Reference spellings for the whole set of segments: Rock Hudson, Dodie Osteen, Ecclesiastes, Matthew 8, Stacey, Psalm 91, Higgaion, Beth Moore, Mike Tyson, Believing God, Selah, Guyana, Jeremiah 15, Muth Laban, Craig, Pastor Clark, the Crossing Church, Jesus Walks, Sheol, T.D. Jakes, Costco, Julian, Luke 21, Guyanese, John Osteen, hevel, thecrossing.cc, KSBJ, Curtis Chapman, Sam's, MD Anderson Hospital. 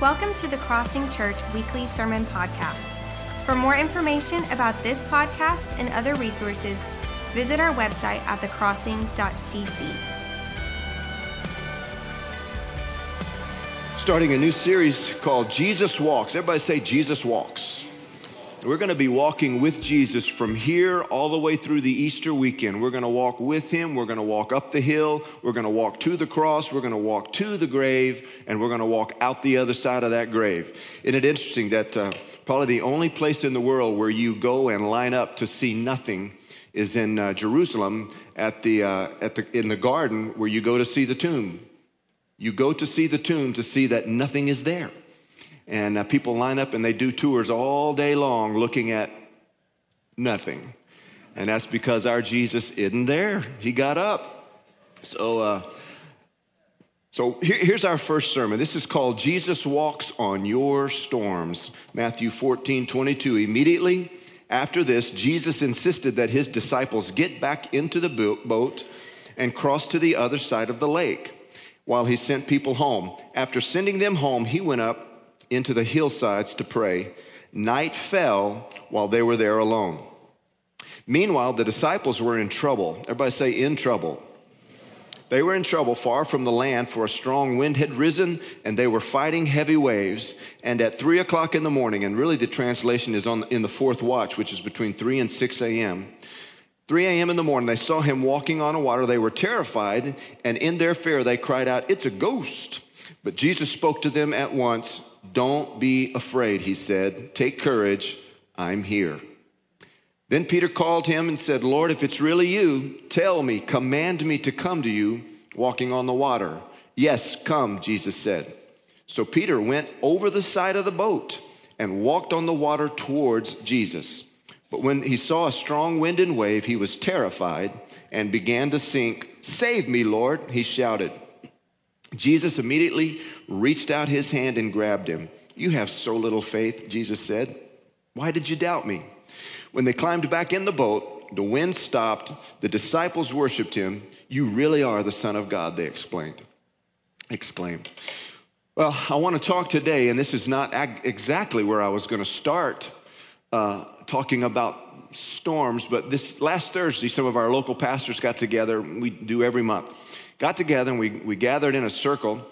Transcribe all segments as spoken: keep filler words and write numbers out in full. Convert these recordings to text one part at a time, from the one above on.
Welcome to the Crossing Church Weekly Sermon Podcast. For more information about this podcast and other resources, visit our website at the crossing dot c c. Starting a new series called Jesus Walks. Everybody say Jesus Walks. We're going to be walking with Jesus from here all the way through the Easter weekend. We're going to walk with him. We're going to walk up the hill. We're going to walk to the cross. We're going to walk to the grave, and we're going to walk out the other side of that grave. Isn't it interesting that uh, probably the only place in the world where you go and line up to see nothing is in uh, Jerusalem at the uh, at the in the garden where you go to see the tomb. You go to see the tomb to see that nothing is there. And uh, people line up and they do tours all day long looking at nothing. And that's because our Jesus isn't there. He got up. So uh, so here, here's our first sermon. This is called Jesus Walks on Your Storms. Matthew fourteen twenty-two. Immediately after this, Jesus insisted that his disciples get back into the boat and cross to the other side of the lake while he sent people home. After sending them home, he went up into the hillsides to pray. Night fell while they were there alone. Meanwhile, the disciples were in trouble. Everybody say, in trouble. They were in trouble far from the land, for a strong wind had risen, and they were fighting heavy waves. And at three o'clock in the morning, and really the translation is on in the fourth watch, which is between three and six a.m., three a.m. in the morning, they saw him walking on the water. They were terrified, and in their fear, they cried out, "It's a ghost." But Jesus spoke to them at once. "Don't be afraid," he said. "Take courage. I'm here." Then Peter called him and said, "Lord, if it's really you, tell me, command me to come to you walking on the water." "Yes, come," Jesus said. So Peter went over the side of the boat and walked on the water towards Jesus. But when he saw a strong wind and wave, he was terrified and began to sink. "Save me, Lord," he shouted. Jesus immediately reached out his hand and grabbed him. "You have so little faith," Jesus said. "Why did you doubt me?" When they climbed back in the boat, the wind stopped. The disciples worshiped him. "You really are the Son of God," they exclaimed. Exclaimed. Well, I want to talk today, and this is not exactly where I was going to start uh, talking about storms, but this last Thursday, some of our local pastors got together. We do every month. Got together, and we, we gathered in a circle,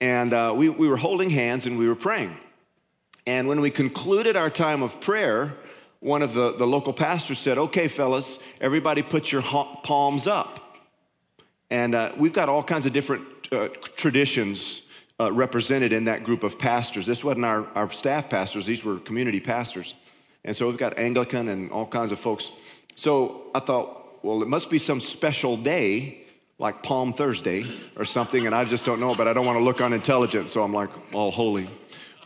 and uh, we, we were holding hands, and we were praying. And when we concluded our time of prayer, one of the, the local pastors said, "Okay, fellas, everybody put your ha- palms up." And uh, we've got all kinds of different uh, traditions uh, represented in that group of pastors. This wasn't our, our staff pastors. These were community pastors. And so we've got Anglican and all kinds of folks. So I thought, well, it must be some special day, like Palm Thursday or something, and I just don't know, but I don't want to look unintelligent, so I'm like all holy.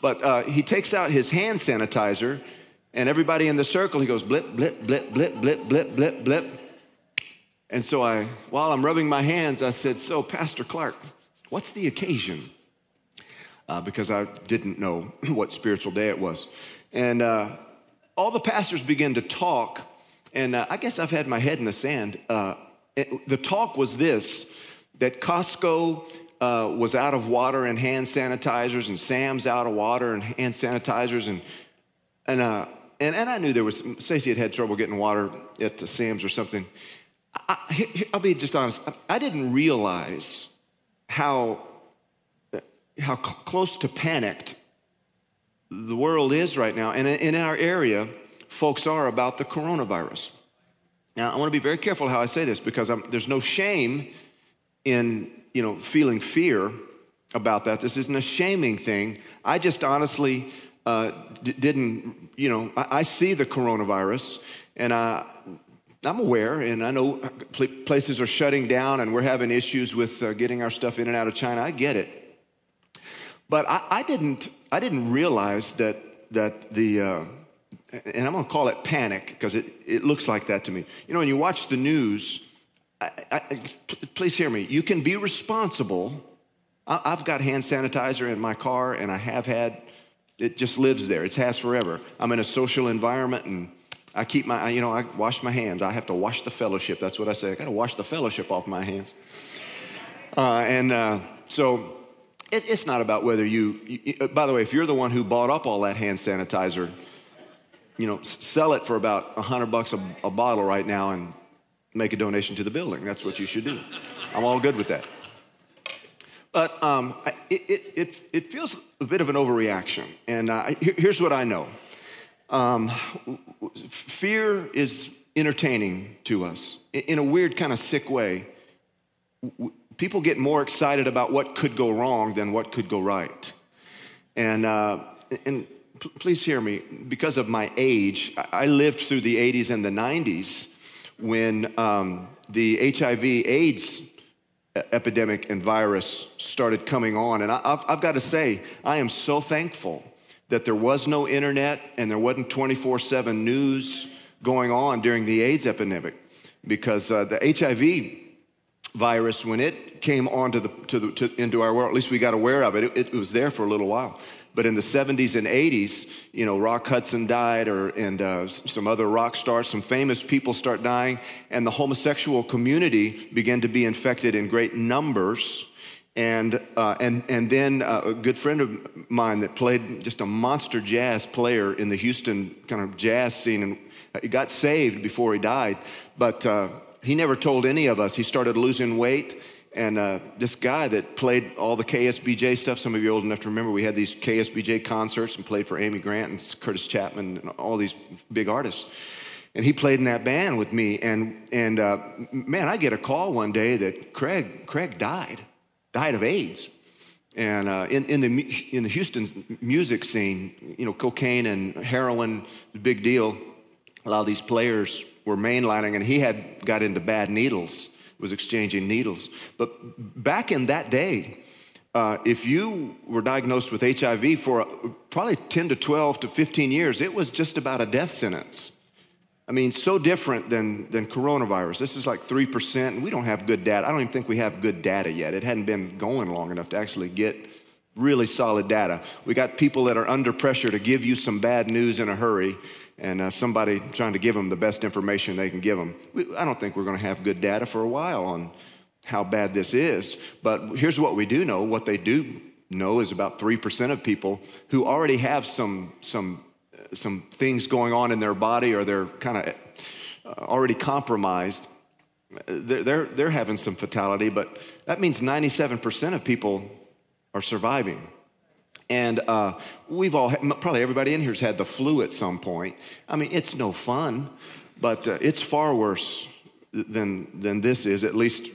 But uh, he takes out his hand sanitizer, and everybody in the circle, he goes, blip, blip, blip, blip, blip, blip, blip, blip. And so I, while I'm rubbing my hands, I said, "So, Pastor Clark, what's the occasion?" Uh, because I didn't know what spiritual day it was. And uh, all the pastors began to talk, and uh, I guess I've had my head in the sand. Uh, It, the talk was this, that Costco uh, was out of water and hand sanitizers, and Sam's out of water and hand sanitizers, and and uh, and, and I knew there was, Stacey had had trouble getting water at uh, Sam's or something. I, I, I'll be just honest, I, I didn't realize how how cl- close to panicked the world is right now, and in our area, folks are about the coronavirus. Now, I want to be very careful how I say this, because I'm, there's no shame in, you know, feeling fear about that. This isn't a shaming thing. I just honestly uh, d- didn't, you know, I, I see the coronavirus, and I, I'm aware, and I know pl- places are shutting down, and we're having issues with uh, getting our stuff in and out of China. I get it. But I, I didn't I didn't realize that, that the... Uh, And I'm going to call it panic, because it, it looks like that to me. You know, when you watch the news, I, I, please hear me. You can be responsible. I, I've got hand sanitizer in my car, and I have had. It just lives there. It has forever. I'm in a social environment, and I keep my, you know, I wash my hands. I have to wash the fellowship. That's what I say. I got to wash the fellowship off my hands. Uh, and uh, so it, it's not about whether you, you, by the way, if you're the one who bought up all that hand sanitizer, you know, sell it for about a hundred bucks a bottle right now and make a donation to the building. That's what you should do. I'm all good with that. But um, it, it, it, it feels a bit of an overreaction. And uh, here, here's what I know. Um, fear is entertaining to us in a weird kind of sick way. People get more excited about what could go wrong than what could go right. And, uh, and please hear me, because of my age, I lived through the eighties and the nineties when um, the H I V AIDS epidemic and virus started coming on. And I've, I've got to say, I am so thankful that there was no internet and there wasn't twenty-four seven news going on during the AIDS epidemic, because uh, the H I V virus, when it came onto the, to the to, into our world, at least we got aware of it, it, it was there for a little while. But in the seventies and eighties, you know, Rock Hudson died, or and uh, some other rock stars, some famous people start dying, and the homosexual community began to be infected in great numbers. And uh, and and then uh, a good friend of mine that played, just a monster jazz player in the Houston kind of jazz scene, and he got saved before he died, but uh, he never told any of us. He started losing weight. And uh, this guy that played all the K S B J stuff, some of you are old enough to remember, we had these K S B J concerts and played for Amy Grant and Curtis Chapman and all these big artists. And he played in that band with me. And, and uh, man, I get a call one day that Craig, Craig died, died of AIDS. And uh, in, in, the, in the Houston music scene, you know, cocaine and heroin, big deal. A lot of these players were mainlining, and he had got into bad needles, was exchanging needles. But back in that day, uh, if you were diagnosed with H I V for probably ten to twelve to fifteen years, it was just about a death sentence. I mean, so different than, than coronavirus. This is like three percent, and we don't have good data. I don't even think we have good data yet. It hadn't been going long enough to actually get really solid data. We got people that are under pressure to give you some bad news in a hurry, and uh, somebody trying to give them the best information they can give them. We, I don't think we're going to have good data for a while on how bad this is, but here's what we do know. What they do know is about three percent of people who already have some, some, some things going on in their body, or they're kind of uh, already compromised. They're, they're, they're having some fatality, but that means ninety-seven percent of people are surviving. And uh, we've all, had, probably everybody in here has had the flu at some point. I mean, it's no fun, but uh, it's far worse than than this is, at least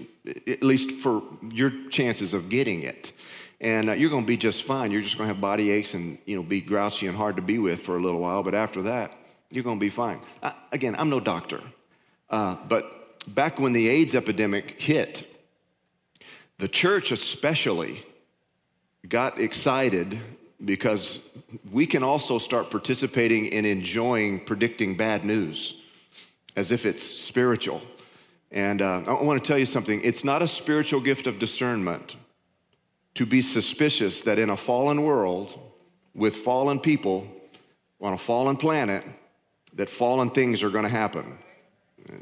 at least for your chances of getting it. And uh, you're going to be just fine. You're just going to have body aches and, you know, be grouchy and hard to be with for a little while. But after that, you're going to be fine. I, again, I'm no doctor, uh, but back when the AIDS epidemic hit, the church especially got excited, because we can also start participating in enjoying predicting bad news as if it's spiritual. And uh, I want to tell you something. It's not a spiritual gift of discernment to be suspicious that in a fallen world with fallen people on a fallen planet that fallen things are going to happen.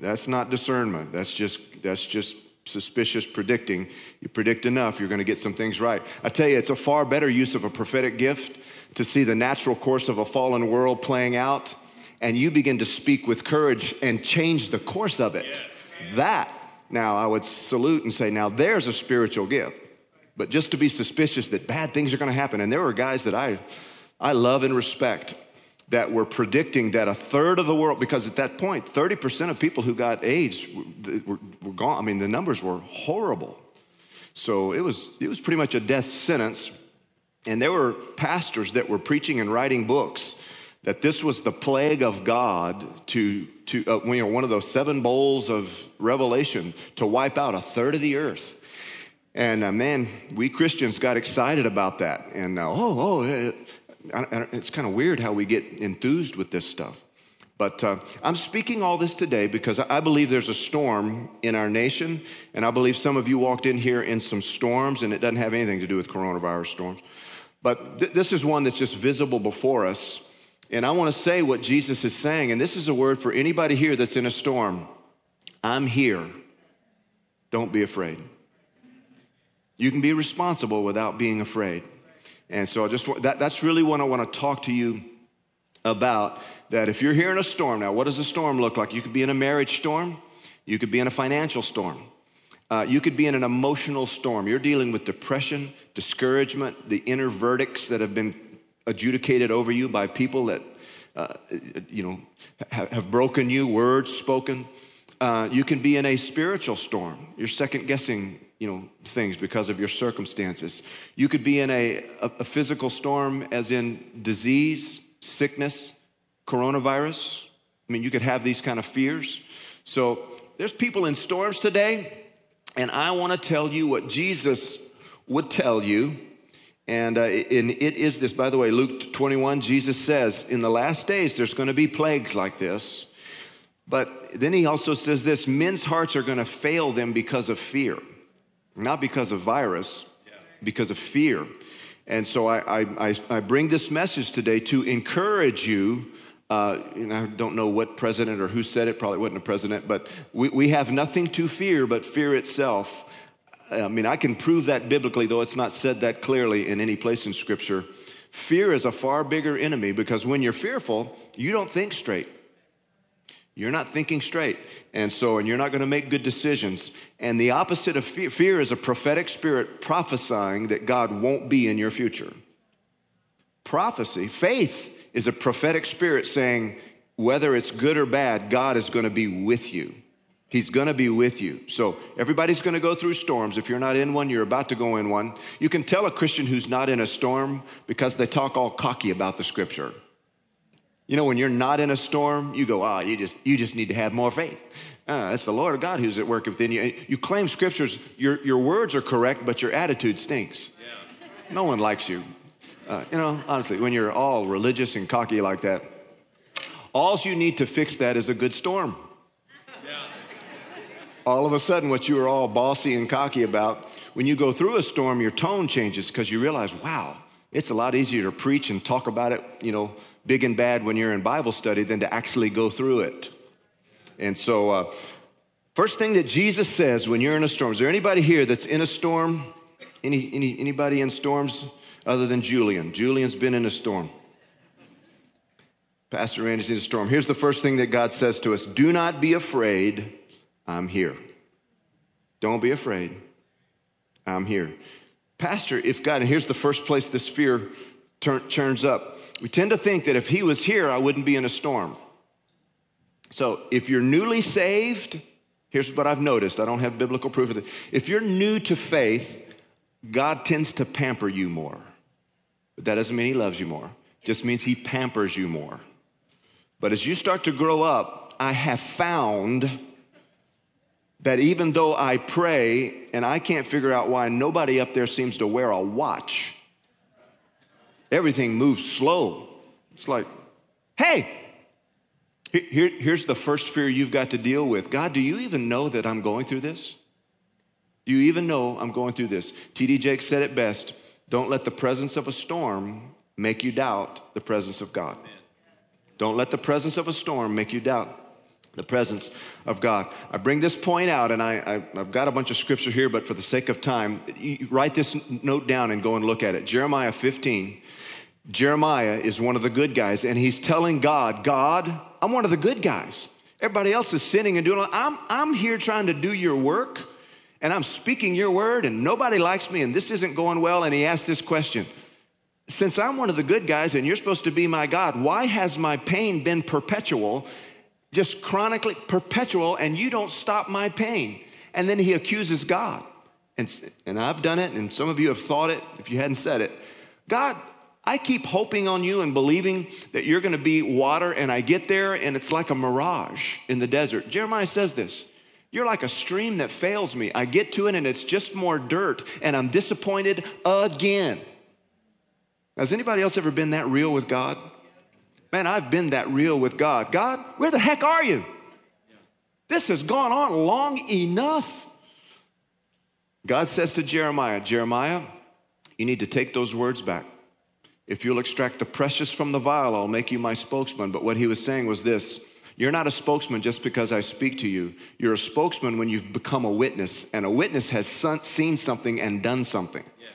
That's not discernment. That's just, that's just suspicious predicting. You predict enough, you're going to get some things right. I tell you, it's a far better use of a prophetic gift to see the natural course of a fallen world playing out, and you begin to speak with courage and change the course of it. Yeah. That, now I would salute and say, now there's a spiritual gift. But just to be suspicious that bad things are going to happen, and there were guys that I, I love and respect that were predicting that a third of the world, because at that point, thirty percent of people who got AIDS were, were gone. I mean, the numbers were horrible. So it was, it was pretty much a death sentence. And there were pastors that were preaching and writing books that this was the plague of God to, to uh, you know, one of those seven bowls of Revelation to wipe out a third of the earth. And uh, man, we Christians got excited about that. And uh, oh, oh, uh, I, I, it's kind of weird how we get enthused with this stuff. But uh, I'm speaking all this today because I believe there's a storm in our nation, and I believe some of you walked in here in some storms, and it doesn't have anything to do with coronavirus storms. But th- this is one that's just visible before us, and I want to say what Jesus is saying, and this is a word for anybody here that's in a storm. I'm here. Don't be afraid. You can be responsible without being afraid. And so I just that, that's really what I want to talk to you about, that if you're here in a storm now, what does a storm look like? You could be in a marriage storm. You could be in a financial storm. Uh, you could be in an emotional storm. You're dealing with depression, discouragement, the inner verdicts that have been adjudicated over you by people that, uh, you know, have, have broken you, words spoken. Uh, you can be in a spiritual storm. You're second-guessing, you know, things because of your circumstances. You could be in a, a, a physical storm as in disease, sickness, coronavirus. I mean, you could have these kind of fears. So there's people in storms today, and I want to tell you what Jesus would tell you. And, uh, and it is this, by the way, Luke twenty-one, Jesus says, in the last days, there's going to be plagues like this. But then he also says this, men's hearts are going to fail them because of fear, not because of virus, yeah. because of fear. And so I, I, I bring this message today to encourage you. Uh, and I don't know what president or who said it, probably wasn't a president, but we, we have nothing to fear but fear itself. I mean, I can prove that biblically, though it's not said that clearly in any place in Scripture. Fear is a far bigger enemy because when you're fearful, you don't think straight. You're not thinking straight, and so, and you're not going to make good decisions. And the opposite of fear, fear is a prophetic spirit prophesying that God won't be in your future. Prophecy, faith is a prophetic spirit saying, whether it's good or bad, God is going to be with you. He's going to be with you. So everybody's going to go through storms. If you're not in one, you're about to go in one. You can tell a Christian who's not in a storm because they talk all cocky about the Scripture. You know, when you're not in a storm, you go, ah, oh, you just you just need to have more faith. Uh, it's the Lord of God who's at work within you. You claim Scriptures. Your your words are correct, but your attitude stinks. Yeah. No one likes you. Uh, you know, honestly, when you're all religious and cocky like that, all you need to fix that is a good storm. All of a sudden, what you were all bossy and cocky about, when you go through a storm, your tone changes because you realize, wow, it's a lot easier to preach and talk about it, you know, big and bad when you're in Bible study than to actually go through it. And so uh, first thing that Jesus says when you're in a storm, is there anybody here that's in a storm? Any, any anybody in storms other than Julian? Julian's been in a storm. Pastor Randy's in a storm. Here's the first thing that God says to us. Do not be afraid. I'm here. Don't be afraid. I'm here. Pastor, if God, and here's the first place this fear turn, turns up. We tend to think that if he was here, I wouldn't be in a storm. So if you're newly saved, here's what I've noticed. I don't have biblical proof of this. If you're new to faith, God tends to pamper you more. But that doesn't mean he loves you more. It just means he pampers you more. But as you start to grow up, I have found that even though I pray, and I can't figure out why nobody up there seems to wear a watch, everything moves slow. It's like, hey, here, here's the first fear you've got to deal with. God, do you even know that I'm going through this? Do you even know I'm going through this? T D Jakes said it best, don't let the presence of a storm make you doubt the presence of God. Don't let the presence of a storm make you doubt the presence of God. I bring this point out, and I, I, I've got a bunch of scripture here, but for the sake of time, you write this note down and go and look at it. Jeremiah fifteen. Jeremiah is one of the good guys, and he's telling God, God, I'm one of the good guys. Everybody else is sinning and doing all, I'm, I'm here trying to do your work, and I'm speaking your word, and nobody likes me, and this isn't going well. And he asked this question, since I'm one of the good guys, and you're supposed to be my God, why has my pain been perpetual? Just chronically perpetual, and you don't stop my pain. And then he accuses God. And, and I've done it, and some of you have thought it if you hadn't said it. God, I keep hoping on you and believing that you're going to be water, and I get there, and it's like a mirage in the desert. Jeremiah says this, you're like a stream that fails me. I get to it, and it's just more dirt, and I'm disappointed again. Has anybody else ever been that real with God? Man, I've been that real with God. God, where the heck are you? This has gone on long enough. God says to Jeremiah, Jeremiah, you need to take those words back. If you'll extract the precious from the vile, I'll make you my spokesman. But what he was saying was this, You're not a spokesman just because I speak to you. You're a spokesman when you've become a witness, and a witness has seen something and done something. Yeah.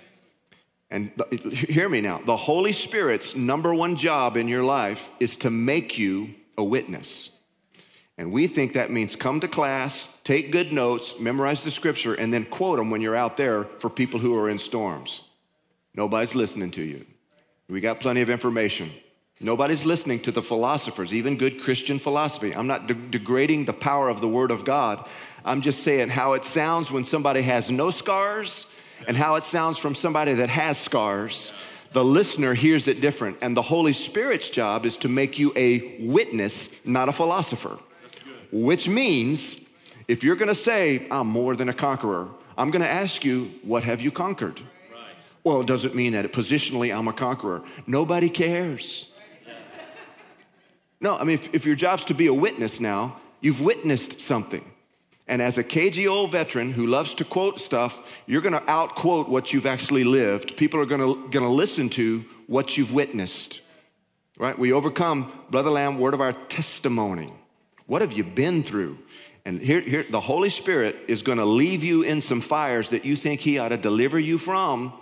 And th- hear me now. The Holy Spirit's number one job in your life is to make you a witness. And we think that means come to class, take good notes, memorize the scripture, and then quote them when you're out there for people who are in storms. Nobody's listening to you. We got plenty of information. Nobody's listening to the philosophers, even good Christian philosophy. I'm not de- degrading the power of the Word of God. I'm just saying how it sounds when somebody has no scars and how it sounds from somebody that has scars. The listener hears it different. And the Holy Spirit's job is to make you a witness, not a philosopher. Which means if you're going to say, I'm more than a conqueror, I'm going to ask you, what have you conquered? Right. Well, it doesn't mean that positionally I'm a conqueror. Nobody cares. Right. No, I mean, if, if your job's to be a witness now, you've witnessed something. And as a cagey old veteran who loves to quote stuff, you're going to outquote what you've actually lived. People are going to going to listen to what you've witnessed, right? We overcome, Brother Lamb, word of our testimony. What have you been through? And here, here the Holy Spirit is going to leave you in some fires that you think he ought to deliver you from.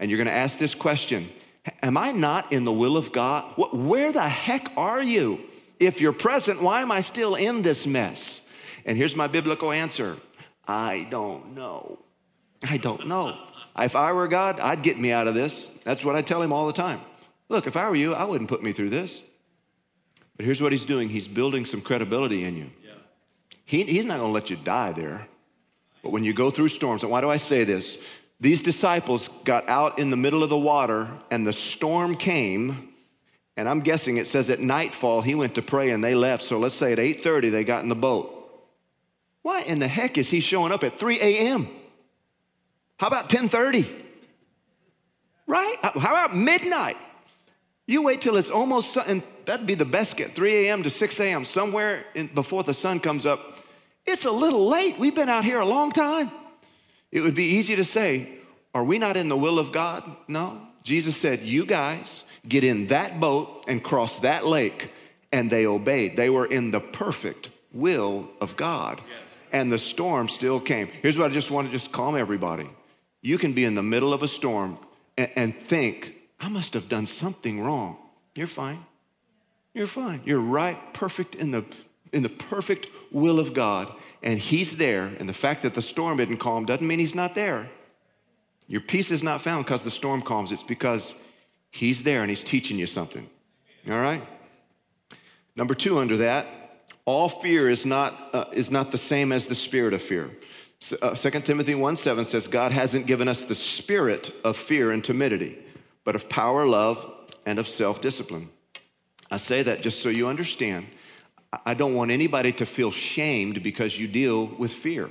And you're going to ask this question, am I not in the will of God? What, where the heck are you? If you're present, why am I still in this mess? And here's my biblical answer. I don't know. I don't know. If I were God, I'd get me out of this. That's what I tell him all the time. Look, if I were you, I wouldn't put me through this. But here's what he's doing. He's building some credibility in you. Yeah. He, he's not going to let you die there. But when you go through storms, and why do I say this? These disciples got out in the middle of the water, and the storm came. And I'm guessing it says at nightfall, he went to pray, and they left. So let's say at eight thirty, they got in the boat. Why in the heck is he showing up at three a.m.? How about ten thirty? Right? How about midnight? You wait till it's almost sun, and that'd be the best get, three a.m. to six a.m., somewhere in, before the sun comes up. It's a little late. We've been out here a long time. It would be easy to say, are we not in the will of God? No. Jesus said, you guys get in that boat and cross that lake, and they obeyed. They were in the perfect will of God, and the storm still came. Here's what I just want to just calm everybody. You can be in the middle of a storm and, and think, I must have done something wrong. You're fine. You're fine. You're right, perfect in the in the perfect will of God, and he's there. And the fact that the storm didn't calm doesn't mean he's not there. Your peace is not found because the storm calms. It's because he's there and he's teaching you something. All right? Number two under that, all fear is not uh, is not the same as the spirit of fear. So, uh, Second Timothy one seven says, God hasn't given us the spirit of fear and timidity, but of power, love, and of self-discipline. I say that just so you understand. I don't want anybody to feel shamed because you deal with fear.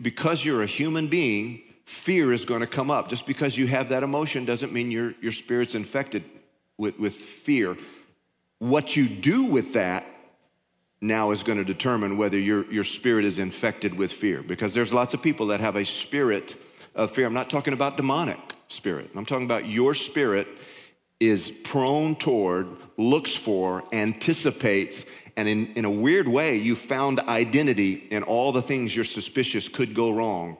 Because you're a human being, fear is going to come up. Just because you have that emotion doesn't mean your, your spirit's infected with, with fear. What you do with that now is going to determine whether your, your spirit is infected with fear, because there's lots of people that have a spirit of fear. I'm not talking about demonic spirit. I'm talking about your spirit is prone toward, looks for, anticipates, and in, in a weird way, you found identity in all the things you're suspicious could go wrong.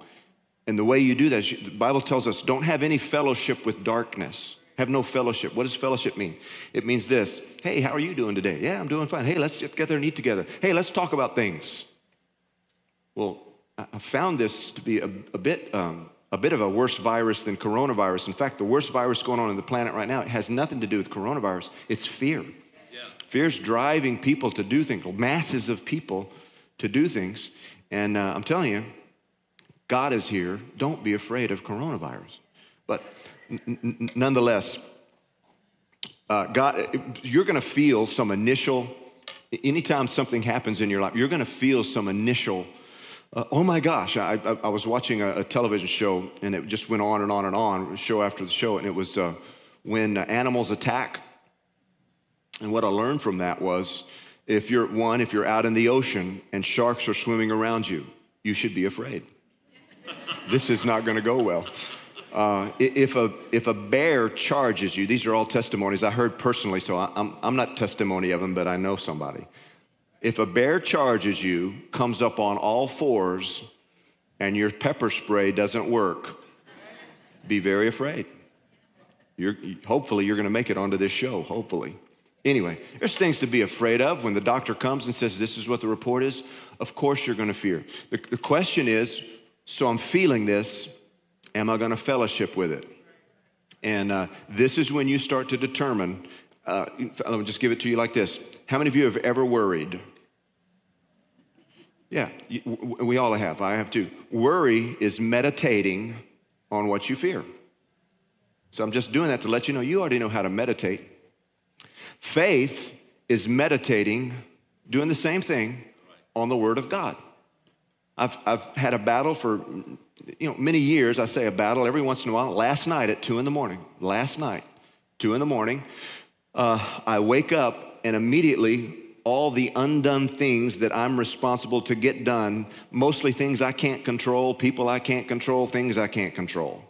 And the way you do that, the Bible tells us, don't have any fellowship with darkness. Have no fellowship. What does fellowship mean? It means this. Hey, how are you doing today? Yeah, I'm doing fine. Hey, let's get together and eat together. Hey, let's talk about things. Well, I found this to be a, a bit... Um, a bit of a worse virus than coronavirus. In fact, the worst virus going on in the planet right now, it has nothing to do with coronavirus. It's fear. Yeah. Fear's driving people to do things, masses of people to do things. And uh, I'm telling you, God is here. Don't be afraid of coronavirus. But n- n- nonetheless, uh, God, you're going to feel some initial, anytime something happens in your life, you're going to feel some initial Uh, oh my gosh, I, I, I was watching a, a television show, and it just went on and on and on, show after the show, and it was uh, when uh, animals attack. And what I learned from that was, if you're, one, if you're out in the ocean and sharks are swimming around you, you should be afraid. This is not going to go well. Uh, if a if a bear charges you, these are all testimonies I heard personally, so I, I'm, I'm not testimony of them, but I know somebody. If a bear charges you, comes up on all fours, and your pepper spray doesn't work, be very afraid. You're, hopefully, you're going to make it onto this show, hopefully. Anyway, there's things to be afraid of. When the doctor comes and says, this is what the report is, of course you're going to fear. The, the question is, so I'm feeling this, am I going to fellowship with it? And uh, this is when you start to determine, uh, let me just give it to you like this. How many of you have ever worried? Yeah, you, we all have. I have too. Worry is meditating on what you fear. So I'm just doing that to let you know you already know how to meditate. Faith is meditating, doing the same thing on the Word of God. I've, I've had a battle for, you know, many years. I say a battle every once in a while. Last night at two in the morning, last night, two in the morning, uh, I wake up and immediately all the undone things that I'm responsible to get done, mostly things I can't control, people I can't control, things I can't control.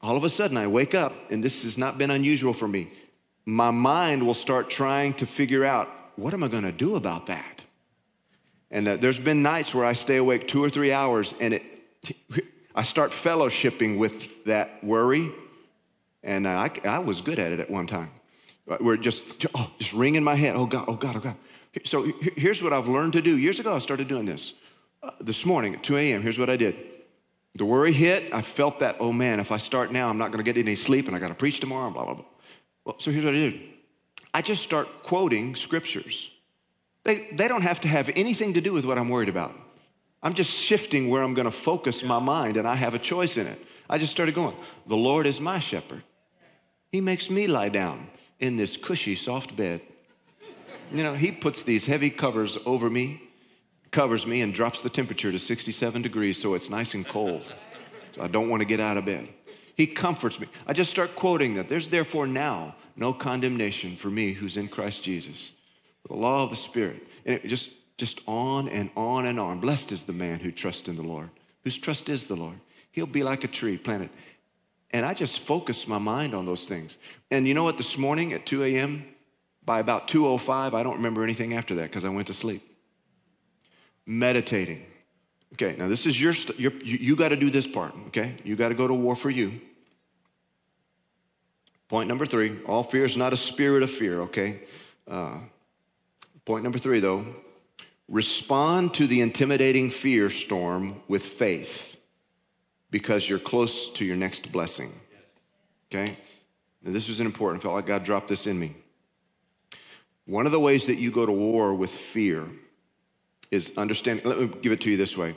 All of a sudden, I wake up, and this has not been unusual for me. My mind will start trying to figure out, what am I going to do about that? And uh, there's been nights where I stay awake two or three hours, and it, I start fellowshipping with that worry, and uh, I, I was good at it at one time. We're just, oh, just ringing my head, oh, God, oh, God, oh, God. So here's what I've learned to do. Years ago, I started doing this. Uh, this morning at two a.m., here's what I did. The worry hit, I felt that, oh man, if I start now, I'm not gonna get any sleep and I gotta preach tomorrow, blah, blah, blah. Well, so here's what I did. I just start quoting scriptures. They, they don't have to have anything to do with what I'm worried about. I'm just shifting where I'm gonna focus my mind and I have a choice in it. I just started going, the Lord is my shepherd. He makes me lie down in this cushy, soft bed. You know, he puts these heavy covers over me. Covers me and drops the temperature to sixty-seven degrees so it's nice and cold. So I don't want to get out of bed. He comforts me. I just start quoting that. There's therefore now no condemnation for me who's in Christ Jesus. The law of the Spirit. And it just, just on and on and on. Blessed is the man who trusts in the Lord, whose trust is the Lord. He'll be like a tree planted. And I just focus my mind on those things. And you know what? This morning at two a.m., by about two oh five, I don't remember anything after that because I went to sleep. Meditating. Okay, now this is your, st- your you, you got to do this part, okay? You got to go to war for you. Point number three, all fear is not a spirit of fear, okay? Uh, point number three, though, respond to the intimidating fear storm with faith because you're close to your next blessing, okay? Now this was an important, I felt like God dropped this in me. One of the ways that you go to war with fear is understanding. Let me give it to you this way.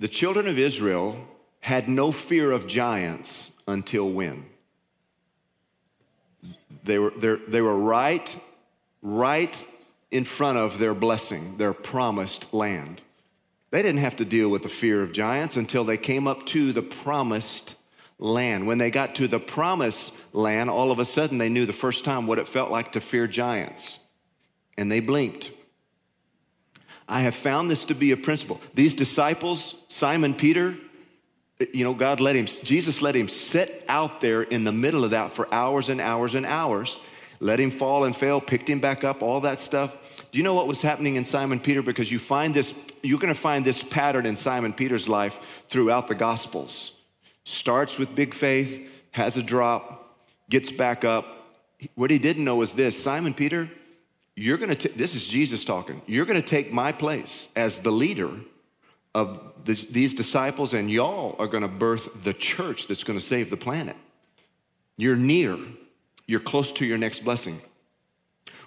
The children of Israel had no fear of giants until when? They were, they were right, right in front of their blessing, their promised land. They didn't have to deal with the fear of giants until they came up to the promised land. When they got to the promised land, all of a sudden they knew the first time what it felt like to fear giants. And they blinked. I have found this to be a principle. These disciples, Simon Peter, you know, God let him, Jesus let him sit out there in the middle of that for hours and hours and hours, let him fall and fail, picked him back up, all that stuff. Do you know what was happening in Simon Peter? Because you find this, you're going to find this pattern in Simon Peter's life throughout the Gospels. Starts with big faith, has a drop, gets back up. What he didn't know was this, Simon Peter, You're going to, this is Jesus talking. You're going to take my place as the leader of this, these disciples, and y'all are going to birth the church that's going to save the planet. You're near. You're close to your next blessing.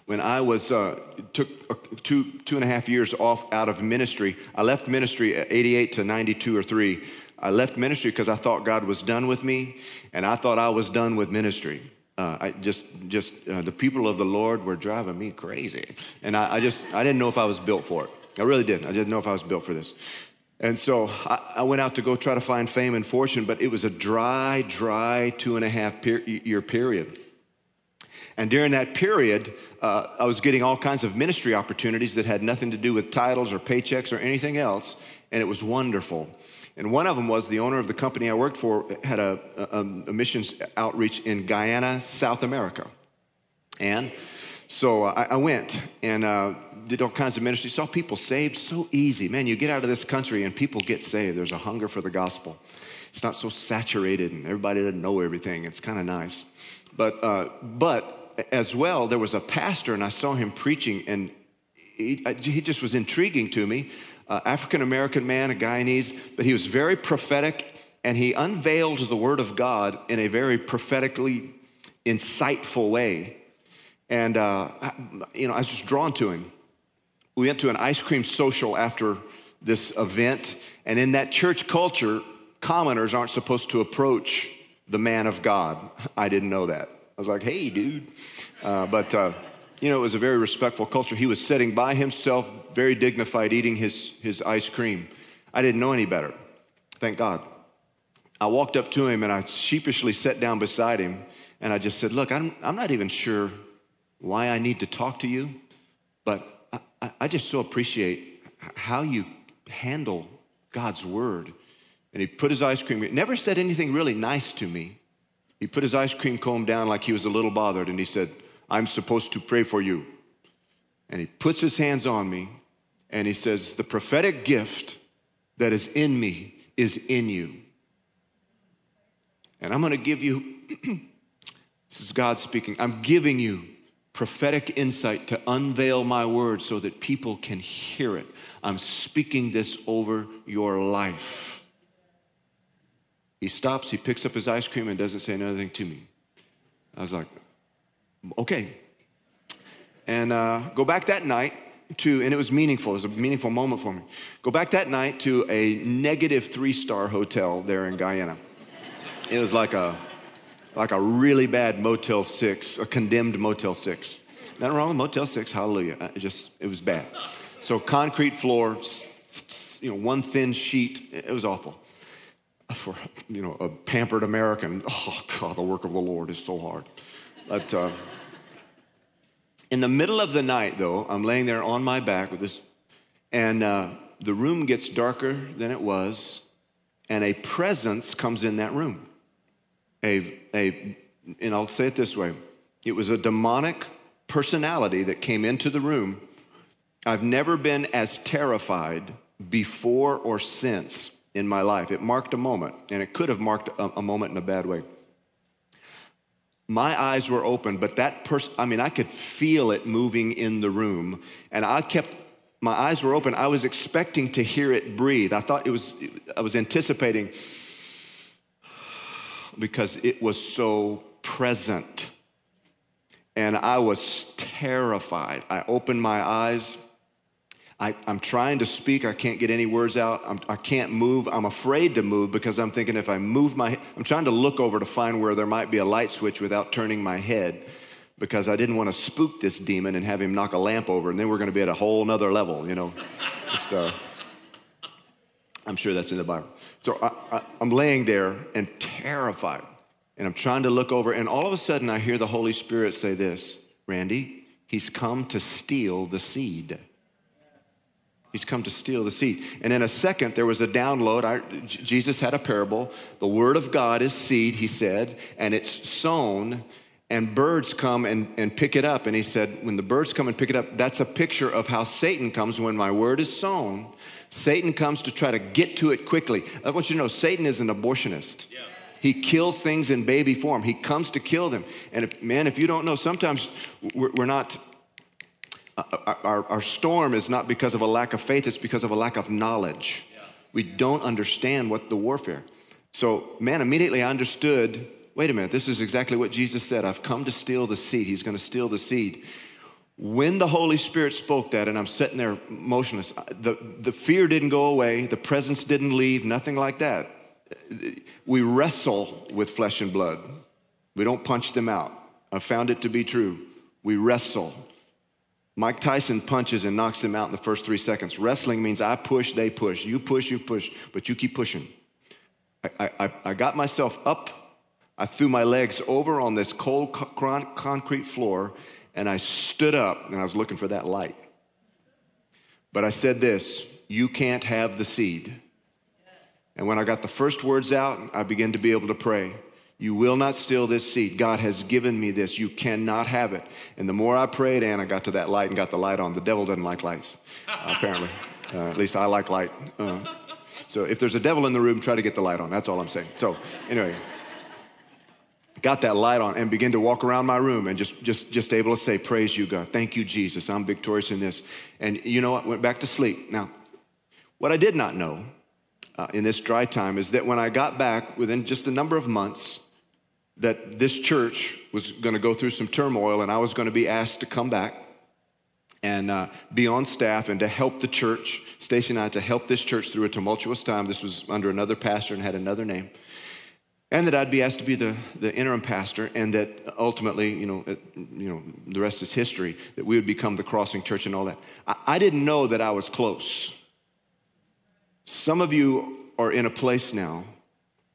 When I was, uh, took two, two and a half years off out of ministry, I left ministry at eighty-eight to ninety-two or three. I left ministry because I thought God was done with me, and I thought I was done with ministry. Uh, I just, just uh, the people of the Lord were driving me crazy. And I, I just, I didn't know if I was built for it. I really didn't. I didn't know if I was built for this. And so I, I went out to go try to find fame and fortune, but it was a dry, dry two and a half per- year period. And during that period, uh, I was getting all kinds of ministry opportunities that had nothing to do with titles or paychecks or anything else. And it was wonderful. And one of them was the owner of the company I worked for had a, a, a missions outreach in Guyana, South America. And So uh, I, I went and uh, did all kinds of ministry, saw people saved so easy. Man, you get out of this country and people get saved. There's a hunger for the gospel. It's not so saturated and everybody doesn't know everything. It's kind of nice. But uh, but as well, there was a pastor and I saw him preaching and he, he just was intriguing to me. Uh, African-American man, a Guyanese, but he was very prophetic and he unveiled the word of God in a very prophetically insightful way. And, uh, you know, I was just drawn to him. We went to an ice cream social after this event. And in that church culture, commoners aren't supposed to approach the man of God. I didn't know that. I was like, hey, dude. Uh, but, uh, you know, it was a very respectful culture. He was sitting by himself, very dignified, eating his, his ice cream. I didn't know any better. Thank God. I walked up to him and I sheepishly sat down beside him. And I just said, look, I'm, I'm not even sure why I need to talk to you, but I, I just so appreciate how you handle God's word. And he put his ice cream, never said anything really nice to me. He put his ice cream cone down like he was a little bothered and he said, I'm supposed to pray for you. And he puts his hands on me and he says, the prophetic gift that is in me is in you. And I'm gonna give you, this is God speaking, I'm giving you prophetic insight to unveil my word so that people can hear it. I'm speaking this over your life. He stops, he picks up his ice cream and doesn't say anything to me. I was like, okay. And uh, go back that night to, and it was meaningful, it was a meaningful moment for me. Go back that night to a negative three-star hotel there in Guyana. It was like a, like a really bad Motel six, a condemned Motel six. Nothing wrong with Motel six, hallelujah. It just, it was bad. So concrete floor, you know, one thin sheet, it was awful. For, you know, a pampered American, oh God, the work of the Lord is so hard. But uh, in the middle of the night though, I'm laying there on my back with this, and uh, the room gets darker than it was, and a presence comes in that room. A, a, and I'll say it this way, it was a demonic personality that came into the room. I've never been as terrified before or since in my life. It marked a moment, and it could have marked a, a moment in a bad way. My eyes were open, but that person, I mean, I could feel it moving in the room, and I kept, my eyes were open. I was expecting to hear it breathe. I thought it was, I was anticipating, because it was so present. And I was terrified. I opened my eyes. I, I'm trying to speak. I can't get any words out. I'm, I can't move. I'm afraid to move because I'm thinking if I move my head, I'm trying to look over to find where there might be a light switch without turning my head because I didn't want to spook this demon and have him knock a lamp over and then we're going to be at a whole nother level, you know. Just, uh, I'm sure that's in the Bible. So I, I, I'm laying there and terrified, and I'm trying to look over, and all of a sudden I hear the Holy Spirit say this, Randy, he's come to steal the seed. He's come to steal the seed. And in a second, there was a download. I, Jesus had a parable. The word of God is seed, he said, and it's sown, and birds come and, and pick it up. And he said, when the birds come and pick it up, that's a picture of how Satan comes when my word is sown. Satan comes to try to get to it quickly. I want you to know, Satan is an abortionist. Yeah. He kills things in baby form. He comes to kill them. And if, man, if you don't know, sometimes we're, we're not, uh, our, our storm is not because of a lack of faith, it's because of a lack of knowledge. Yeah. We don't understand what the warfare. So, man, immediately I understood, wait a minute, this is exactly what Jesus said. I've come to steal the seed. He's going to steal the seed. When the Holy Spirit spoke that, and I'm sitting there motionless, the, the fear didn't go away, the presence didn't leave, nothing like that. We wrestle with flesh and blood. We don't punch them out. I found it to be true. We wrestle. Mike Tyson punches and knocks them out in the first three seconds. Wrestling means I push, they push. You push, you push, but you keep pushing. I, I, I got myself up. I threw my legs over on this cold con- concrete floor, and I stood up, and I was looking for that light. But I said this, you can't have the seed. And when I got the first words out, I began to be able to pray. You will not steal this seed. God has given me this. You cannot have it. And the more I prayed, and I got to that light and got the light on. The devil doesn't like lights, uh, apparently. Uh, at least I like light. Uh, so if there's a devil in the room, try to get the light on. That's all I'm saying. So anyway, got that light on and began to walk around my room and just, just, just able to say, praise you, God. Thank you, Jesus. I'm victorious in this. And you know what? Went back to sleep. Now, what I did not know uh, in this dry time is that when I got back within just a number of months, that this church was going to go through some turmoil and I was going to be asked to come back and uh, be on staff and to help the church, Stacey and I, to help this church through a tumultuous time. This was under another pastor and had another name. And that I'd be asked to be the, the interim pastor and that ultimately, you know, it, you know, the rest is history, that we would become the Crossing Church and all that. I, I didn't know that I was close. Some of you are in a place now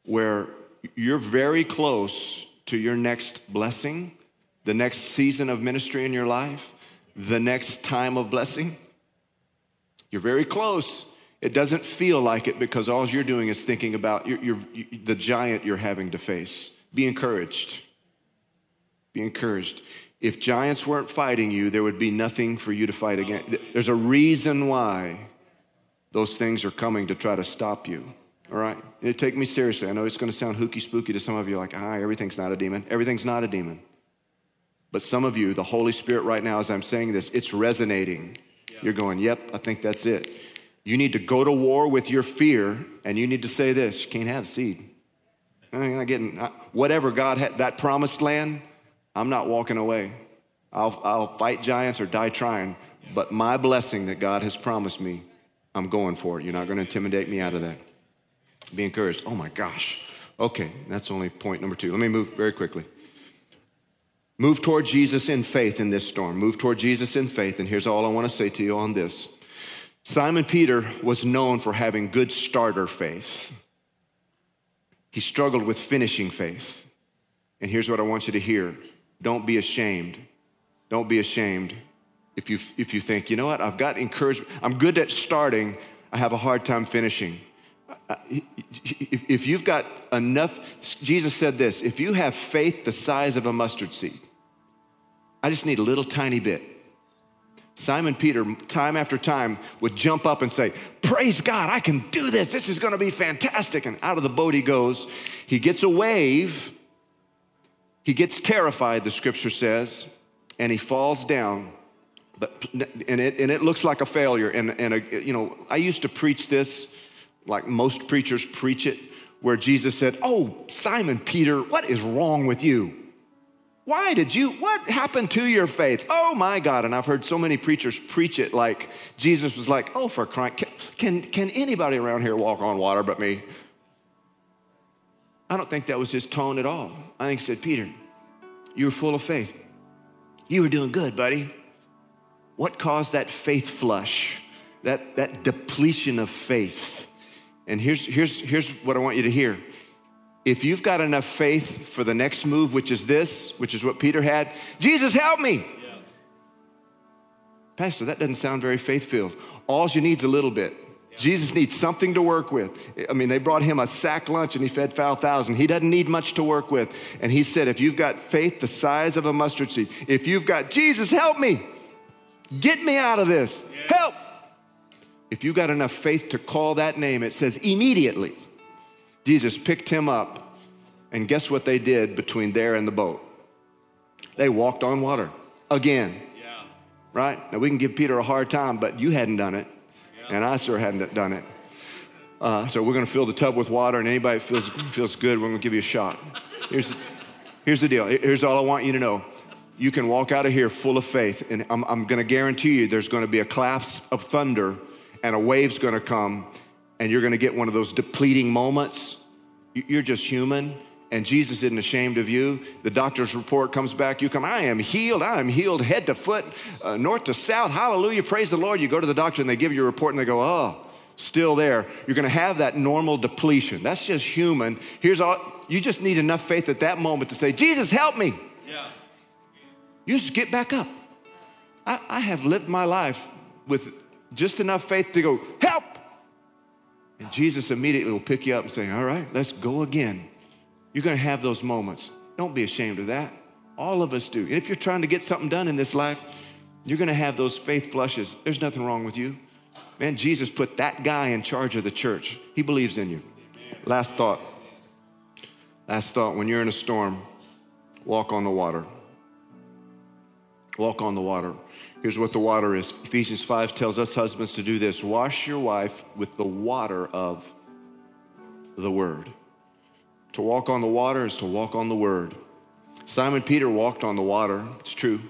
where you're very close to your next blessing, the next season of ministry in your life, the next time of blessing. You're very close. It doesn't feel like it because all you're doing is thinking about your, your, your, the giant you're having to face. Be encouraged. Be encouraged. If giants weren't fighting you, there would be nothing for you to fight against. There's a reason why those things are coming to try to stop you. All right, it take me seriously. I know it's going to sound hooky spooky to some of you, like, ah, everything's not a demon. Everything's not a demon. But some of you, the Holy Spirit right now, as I'm saying this, it's resonating. Yeah. You're going, yep, I think that's it. You need to go to war with your fear, and you need to say this, you can't have seed. I'm not getting, whatever God had, that promised land, I'm not walking away. I'll, I'll fight giants or die trying, yeah. But my blessing that God has promised me, I'm going for it. You're not going to intimidate me out of that. Be encouraged. Oh, my gosh. Okay, that's only point number two. Let me move very quickly. Move toward Jesus in faith in this storm. Move toward Jesus in faith. And here's all I want to say to you on this. Simon Peter was known for having good starter faith. He struggled with finishing faith. And here's what I want you to hear. Don't be ashamed. Don't be ashamed if you, if you think, you know what, I've got encouragement. I'm good at starting. I have a hard time finishing. If you've got enough, Jesus said this, if you have faith the size of a mustard seed, I just need a little tiny bit. Simon Peter, time after time, would jump up and say, praise God, I can do this. This is going to be fantastic. And out of the boat he goes. He gets a wave. He gets terrified, the scripture says, and he falls down. But, and, it, and it looks like a failure. And, and a, you know, I used to preach this like most preachers preach it, where Jesus said, oh, Simon Peter, what is wrong with you? Why did you, what happened to your faith? Oh my God, and I've heard so many preachers preach it like Jesus was like, oh, for crying, can, can, can anybody around here walk on water but me? I don't think that was his tone at all. I think he said, Peter, you were full of faith. You were doing good, buddy. What caused that faith flush, that, that depletion of faith? And here's, here's, here's what I want you to hear. If you've got enough faith for the next move, which is this, which is what Peter had, Jesus, help me. Yeah. Pastor, that doesn't sound very faith-filled. All you need is a little bit. Yeah. Jesus needs something to work with. I mean, they brought him a sack lunch and he fed five thousand. He doesn't need much to work with. And he said, if you've got faith the size of a mustard seed, if you've got, Jesus, help me. Get me out of this. Yeah. Help. If you got enough faith to call that name, it says immediately, Jesus picked him up, and guess what they did between there and the boat? They walked on water again, yeah. Right? Now, we can give Peter a hard time, but you hadn't done it, yeah. And I sure hadn't done it. Uh, so we're going to fill the tub with water, and anybody that feels, feels good, we're going to give you a shot. Here's the, here's the deal. Here's all I want you to know. You can walk out of here full of faith, and I'm, I'm going to guarantee you there's going to be a collapse of thunder and a wave's gonna come, and you're gonna get one of those depleting moments. You're just human, and Jesus isn't ashamed of you. The doctor's report comes back, you come, I am healed, I am healed head to foot, uh, north to south, hallelujah, praise the Lord. You go to the doctor and they give you a report and they go, oh, still there. You're gonna have that normal depletion. That's just human. Here's all, you just need enough faith at that moment to say, Jesus, help me. Yeah. You just get back up. I, I have lived my life with just enough faith to go, help. And Jesus immediately will pick you up and say, all right, let's go again. You're going to have those moments. Don't be ashamed of that. All of us do. If you're trying to get something done in this life, you're going to have those faith flushes. There's nothing wrong with you. Man, Jesus put that guy in charge of the church. He believes in you. Last thought. Last thought. When you're in a storm, walk on the water. Walk on the water. Here's what the water is. Ephesians five tells us husbands to do this. Wash your wife with the water of the word. To walk on the water is to walk on the word. Simon Peter walked on the water. It's true.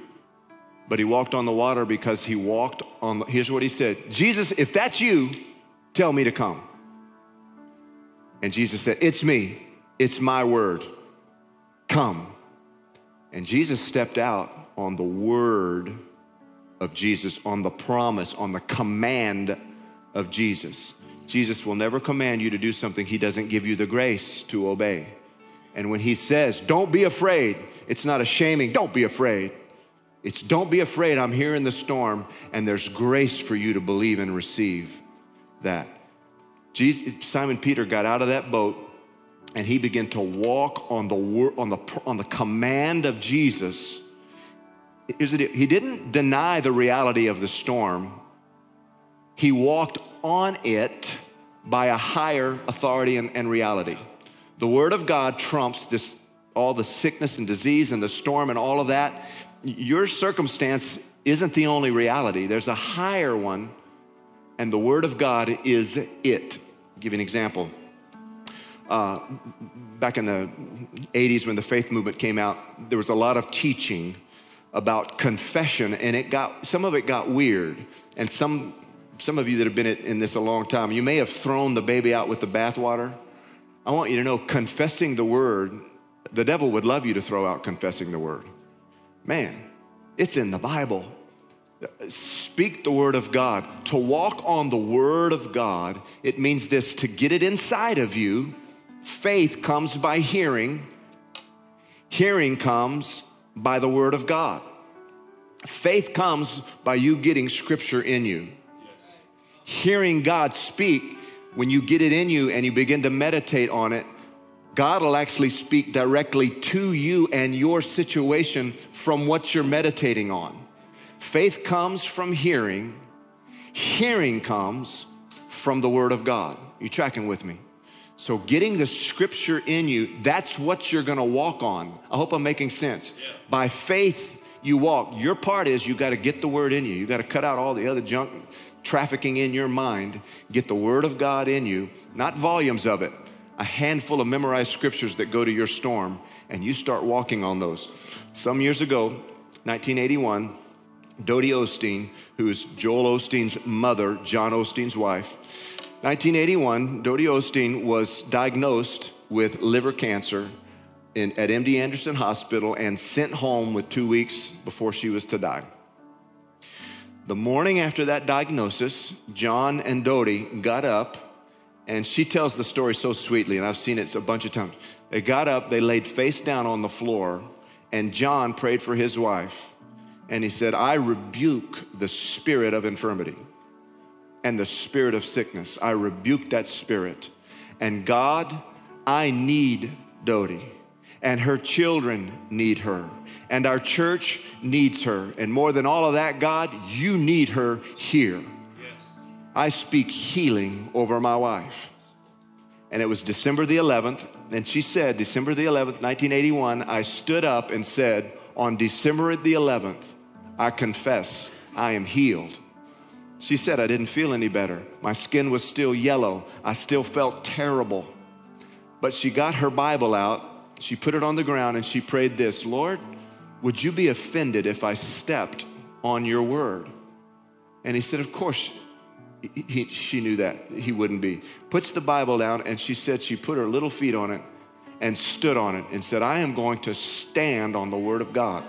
But he walked on the water because he walked on, the, here's what he said. Jesus, if that's you, tell me to come. And Jesus said, it's me. It's my word. Come. And Jesus stepped out on the word of Jesus, on the promise, on the command of Jesus. Jesus will never command you to do something he doesn't give you the grace to obey. And when he says, don't be afraid, it's not a shaming, don't be afraid. It's don't be afraid, I'm here in the storm, and there's grace for you to believe and receive that. Jesus, Simon Peter got out of that boat, and he began to walk on the word, on the on the command of Jesus. Here's the deal. He didn't deny the reality of the storm. He walked on it by a higher authority and, and reality. The word of God trumps this, all the sickness and disease and the storm and all of that. Your circumstance isn't the only reality. There's a higher one, and the word of God is it. I'll give you an example. Uh, back in the eighties when the faith movement came out, there was a lot of teaching about confession, and it got some of it got weird. And some some of you that have been in this a long time, you may have thrown the baby out with the bathwater. I want you to know, confessing the word, the devil would love you to throw out confessing the word. Man, it's in the Bible. Speak the word of God. To walk on the word of God, it means this, to get it inside of you. Faith comes by hearing. Hearing comes by the word of God. Faith comes by you getting scripture in you. Yes. Hearing God speak, when you get it in you and you begin to meditate on it, God will actually speak directly to you and your situation from what you're meditating on. Faith comes from hearing. Hearing comes from the word of God. You tracking with me? So getting the scripture in you, that's what you're gonna walk on. I hope I'm making sense. Yeah. By faith, you walk. Your part is you gotta get the word in you. You gotta cut out all the other junk trafficking in your mind. Get the word of God in you, not volumes of it, a handful of memorized scriptures that go to your storm, and you start walking on those. Some years ago, nineteen eighty-one, Dodie Osteen, who is Joel Osteen's mother, John Osteen's wife, nineteen eighty-one, Dodie Osteen was diagnosed with liver cancer in, at M D Anderson Hospital and sent home with two weeks before she was to die. The morning after that diagnosis, John and Dodie got up, and she tells the story so sweetly, and I've seen it a bunch of times. They got up, they laid face down on the floor, and John prayed for his wife, and he said, I rebuke the spirit of infirmity and the spirit of sickness. I rebuke that spirit. And God, I need Dodie, and her children need her, and our church needs her. And more than all of that, God, you need her here. Yes. I speak healing over my wife. And it was December the eleventh, and she said, December the eleventh, nineteen eighty-one, I stood up and said, on December the eleventh, I confess I am healed. She said, I didn't feel any better. My skin was still yellow. I still felt terrible. But she got her Bible out. She put it on the ground and she prayed this, Lord, would you be offended if I stepped on your word? And he said, of course, he, he, she knew that he wouldn't be. Puts the Bible down, and she said she put her little feet on it and stood on it and said, I am going to stand on the word of God.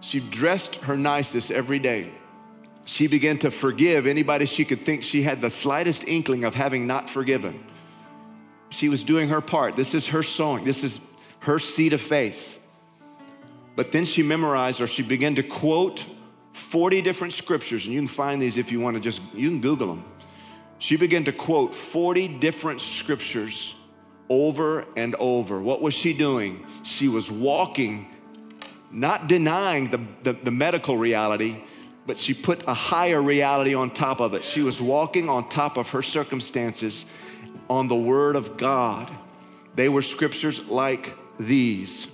She dressed her nicest every day. She began to forgive anybody she could think she had the slightest inkling of having not forgiven. She was doing her part. This is her sowing. This is her seed of faith. But then she memorized, or she began to quote forty different scriptures, and you can find these if you want to just, you can Google them. She began to quote forty different scriptures over and over. What was she doing? She was walking, not denying the, the, the medical reality, but she put a higher reality on top of it. She was walking on top of her circumstances on the Word of God. They were scriptures like these.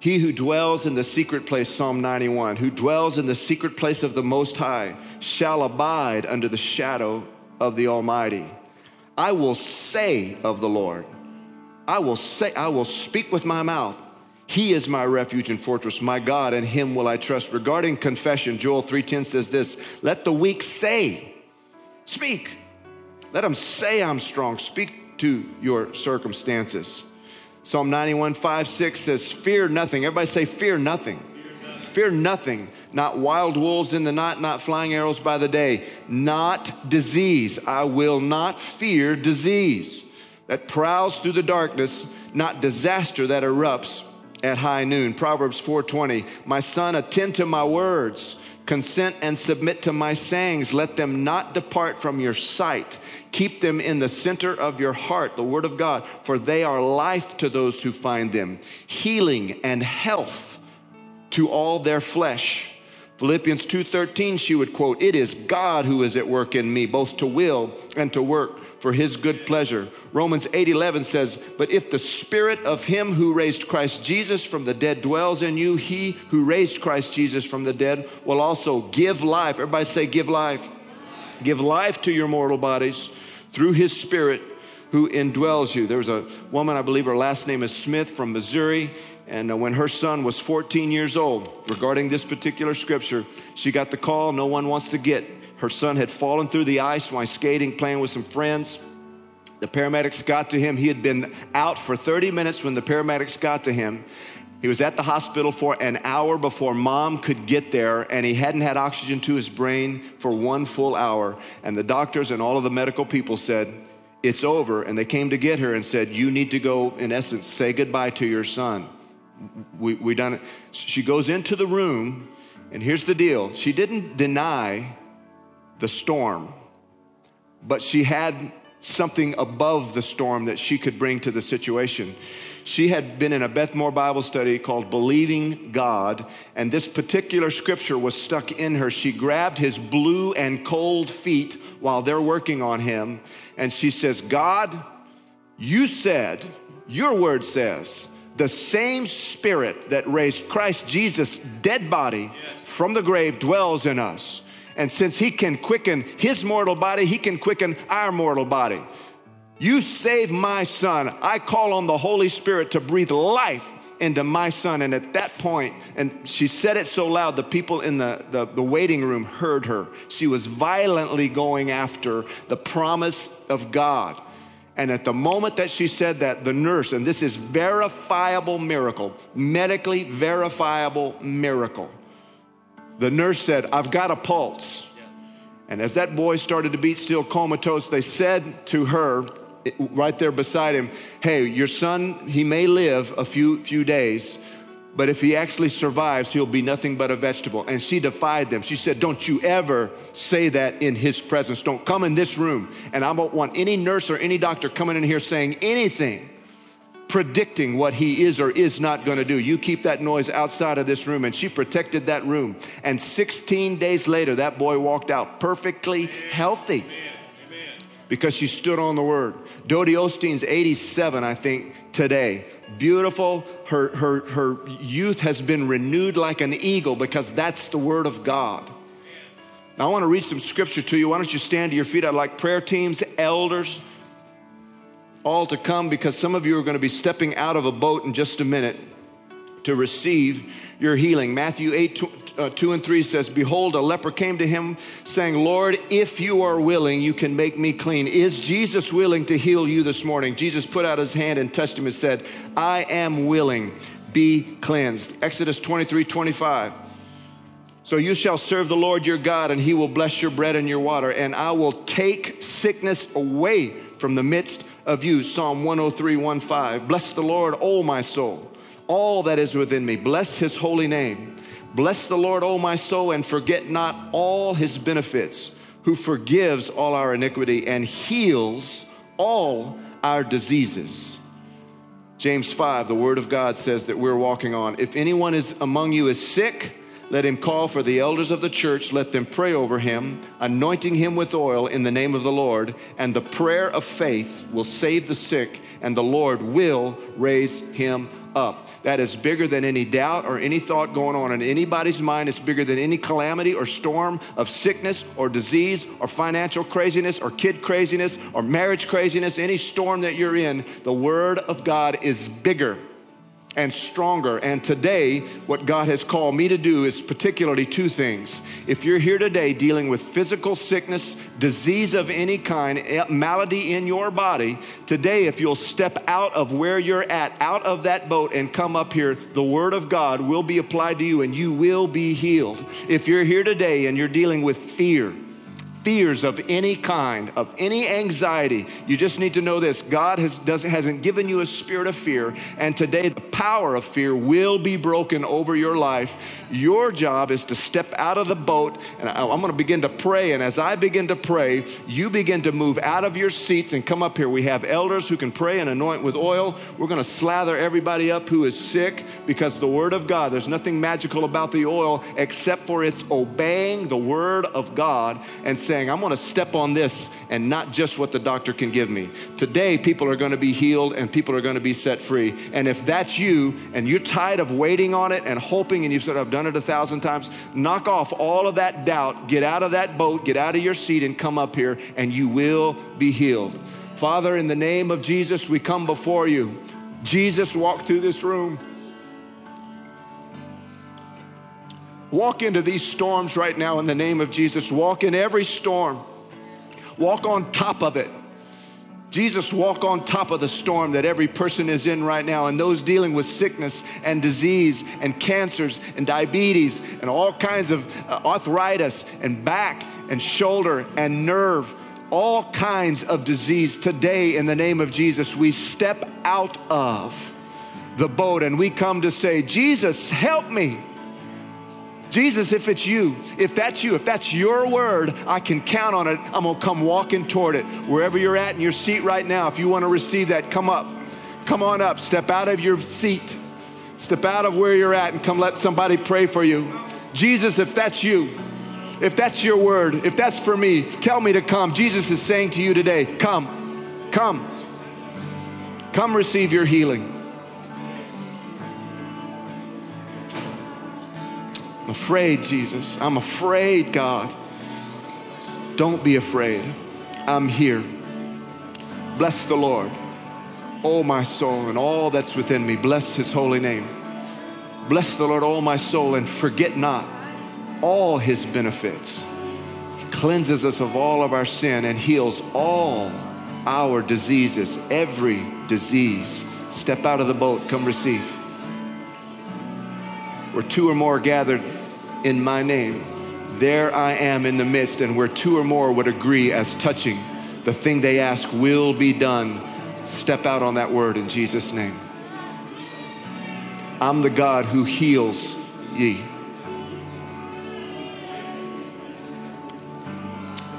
He who dwells in the secret place, Psalm ninety-one, who dwells in the secret place of the Most High shall abide under the shadow of the Almighty. I will say of the Lord, I will say, I will speak with my mouth. He is my refuge and fortress, my God, in him will I trust. Regarding confession, Joel three ten says this, let the weak say, speak. Let them say I'm strong. Speak to your circumstances. Psalm ninety-one, five, six says, fear nothing. Everybody say, fear nothing. Fear nothing. Fear nothing. Not wild wolves in the night, not flying arrows by the day. Not disease. I will not fear disease that prowls through the darkness, not disaster that erupts at high noon. Proverbs four twenty, my son, attend to my words. Consent and submit to my sayings. Let them not depart from your sight. Keep them in the center of your heart, the word of God, for they are life to those who find them, healing and health to all their flesh. Philippians two thirteen, she would quote, it is God who is at work in me, both to will and to work for his good pleasure. Romans eight eleven says, but if the spirit of him who raised Christ Jesus from the dead dwells in you, he who raised Christ Jesus from the dead will also give life. Everybody say, give life. Life. Give life to your mortal bodies through his spirit who indwells you. There was a woman, I believe her last name is Smith, from Missouri. And when her son was fourteen years old, regarding this particular scripture, she got the call no one wants to get. Her son had fallen through the ice while skating, playing with some friends. The paramedics got to him. He had been out for thirty minutes when the paramedics got to him. He was at the hospital for an hour before mom could get there, and he hadn't had oxygen to his brain for one full hour. And the doctors and all of the medical people said, it's over. And they came to get her and said, you need to go, in essence, say goodbye to your son. We, we done it. She goes into the room, and here's the deal. She didn't deny the storm, but she had something above the storm that she could bring to the situation. She had been in a Beth Moore Bible study called Believing God, and this particular scripture was stuck in her. She grabbed his blue and cold feet while they're working on him, and she says, God, you said, your word says, the same spirit that raised Christ Jesus' dead body from the grave dwells in us. And since he can quicken his mortal body, he can quicken our mortal body. You save my son. I call on the Holy Spirit to breathe life into my son. And at that point, and she said it so loud, the people in the, the, the waiting room heard her. She was violently going after the promise of God. And at the moment that she said that, the nurse, and this is verifiable miracle, medically verifiable miracle, the nurse said, I've got a pulse. Yeah. And as that boy started to beat, still comatose, they said to her, right there beside him, hey, your son, he may live a few few days, but if he actually survives, he'll be nothing but a vegetable. And she defied them. She said, don't you ever say that in his presence. Don't come in this room. And I don't want any nurse or any doctor coming in here saying anything, predicting what he is or is not going to do. You keep that noise outside of this room. And she protected that room. And sixteen days later, that boy walked out perfectly healthy. Amen. Because she stood on the word. Dodie Osteen's eighty-seven, I think, today. Beautiful. Her, her, her youth has been renewed like an eagle because that's the word of God. Now, I want to read some scripture to you. Why don't you stand to your feet? I'd like prayer teams, elders, all to come, because some of you are going to be stepping out of a boat in just a minute to receive your healing. Matthew eight, two and three says, behold, a leper came to him saying, Lord, if you are willing, you can make me clean. Is Jesus willing to heal you this morning? Jesus put out his hand and touched him and said, I am willing, be cleansed. Exodus twenty-three, twenty-five. So you shall serve the Lord your God, and he will bless your bread and your water, and I will take sickness away from the midst of of you. Psalm one oh three, one, five, bless the Lord, O my soul, all that is within me, bless his holy name. Bless the Lord, O my soul, and forget not all his benefits, who forgives all our iniquity and heals all our diseases. James five, the word of God says that we're walking on. If anyone is among you is sick, let him call for the elders of the church. Let them pray over him, anointing him with oil in the name of the Lord. And the prayer of faith will save the sick, and the Lord will raise him up. That is bigger than any doubt or any thought going on in anybody's mind. It's bigger than any calamity or storm of sickness or disease or financial craziness or kid craziness or marriage craziness, any storm that you're in. The word of God is bigger and stronger. And today, what God has called me to do is particularly two things. If you're here today dealing with physical sickness, disease of any kind, malady in your body, today, if you'll step out of where you're at, out of that boat and come up here, the word of God will be applied to you and you will be healed. If you're here today and you're dealing with fear, fears of any kind, of any anxiety, you just need to know this. God has, doesn't, hasn't given you a spirit of fear, and today the power of fear will be broken over your life. Your job is to step out of the boat, and I, I'm going to begin to pray, and as I begin to pray, you begin to move out of your seats and come up here. We have elders who can pray and anoint with oil. We're going to slather everybody up who is sick, because the word of God, there's nothing magical about the oil except for its obeying the word of God and saying, I'm going to step on this and not just what the doctor can give me. Today, people are going to be healed and people are going to be set free. And if that's you and you're tired of waiting on it and hoping and you've said, I've done it a thousand times, knock off all of that doubt, get out of that boat, get out of your seat and come up here and you will be healed. Father, in the name of Jesus, we come before you. Jesus walked through this room. Walk into these storms right now in the name of Jesus. Walk in every storm. Walk on top of it. Jesus, walk on top of the storm that every person is in right now, and those dealing with sickness and disease and cancers and diabetes and all kinds of arthritis and back and shoulder and nerve, all kinds of disease. Today, in the name of Jesus, we step out of the boat and we come to say, Jesus, help me. Jesus, if it's you, if that's you, if that's your word, I can count on it. I'm going to come walking toward it. Wherever you're at in your seat right now, if you want to receive that, come up. Come on up. Step out of your seat. Step out of where you're at and come let somebody pray for you. Jesus, if that's you, if that's your word, if that's for me, tell me to come. Jesus is saying to you today, come, come, come receive your healing. I'm afraid, Jesus. I'm afraid, God. Don't be afraid. I'm here. Bless the Lord, oh my soul, and all that's within me. Bless his holy name. Bless the Lord, oh my soul, and forget not all his benefits. He cleanses us of all of our sin and heals all our diseases, every disease. Step out of the boat. Come receive. Where two or more gathered in my name, there I am in the midst, and where two or more would agree as touching the thing they ask will be done. Step out on that word in Jesus' name. I'm the God who heals ye.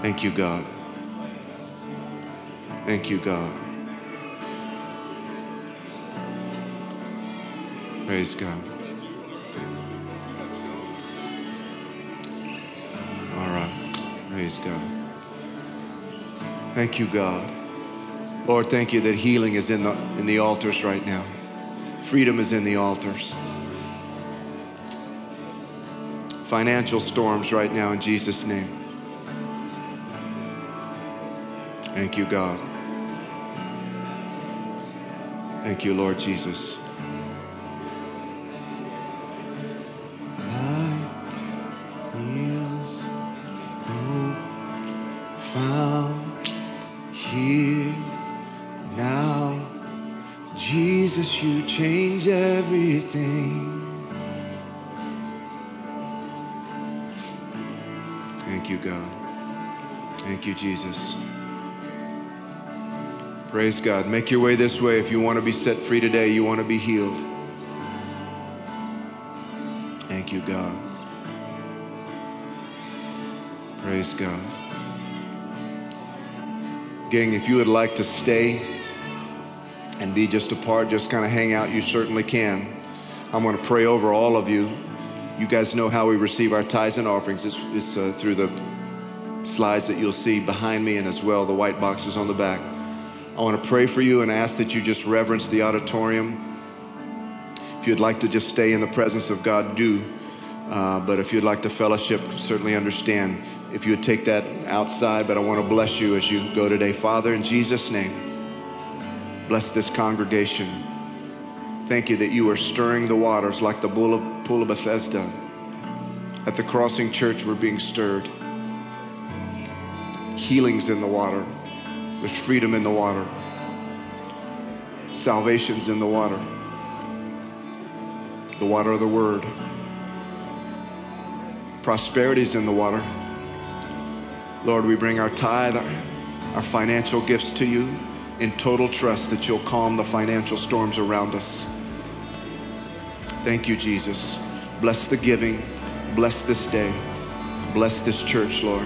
Thank you, God. Thank you, God. Praise God. Praise God. Thank you, God. Lord, thank you that healing is in the, in the altars right now. Freedom is in the altars. Financial storms right now in Jesus' name. Thank you, God. Thank you, Lord Jesus. You change everything. Thank you, God. Thank you, Jesus. Praise God. Make your way this way if you want to be set free today, you want to be healed. Thank you, God. Praise God. Gang, if you would like to stay and be just a part, just kind of hang out, you certainly can. I'm going to pray over all of you. You guys know how we receive our tithes and offerings. It's, it's uh, through the slides that you'll see behind me, and as well the white boxes on the back. I want to pray for you and ask that you just reverence the auditorium. If you'd like to just stay in the presence of God, do. Uh, but if you'd like to fellowship, certainly understand. If you would take that outside, but I want to bless you as you go today. Father, in Jesus' name, bless this congregation. Thank you that you are stirring the waters like the pool of Bethesda. At the Crossing Church, we're being stirred. Healing's in the water. There's freedom in the water. Salvation's in the water. The water of the Word. Prosperity's in the water. Lord, we bring our tithe, our, our financial gifts to you in total trust that you'll calm the financial storms around us. Thank you, Jesus. Bless the giving. Bless this day. Bless this church, Lord.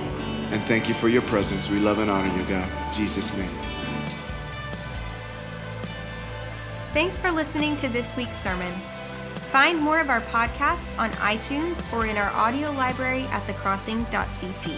And thank you for your presence. We love and honor you, God. In Jesus' name. Thanks for listening to this week's sermon. Find more of our podcasts on iTunes or in our audio library at the crossing dot c c.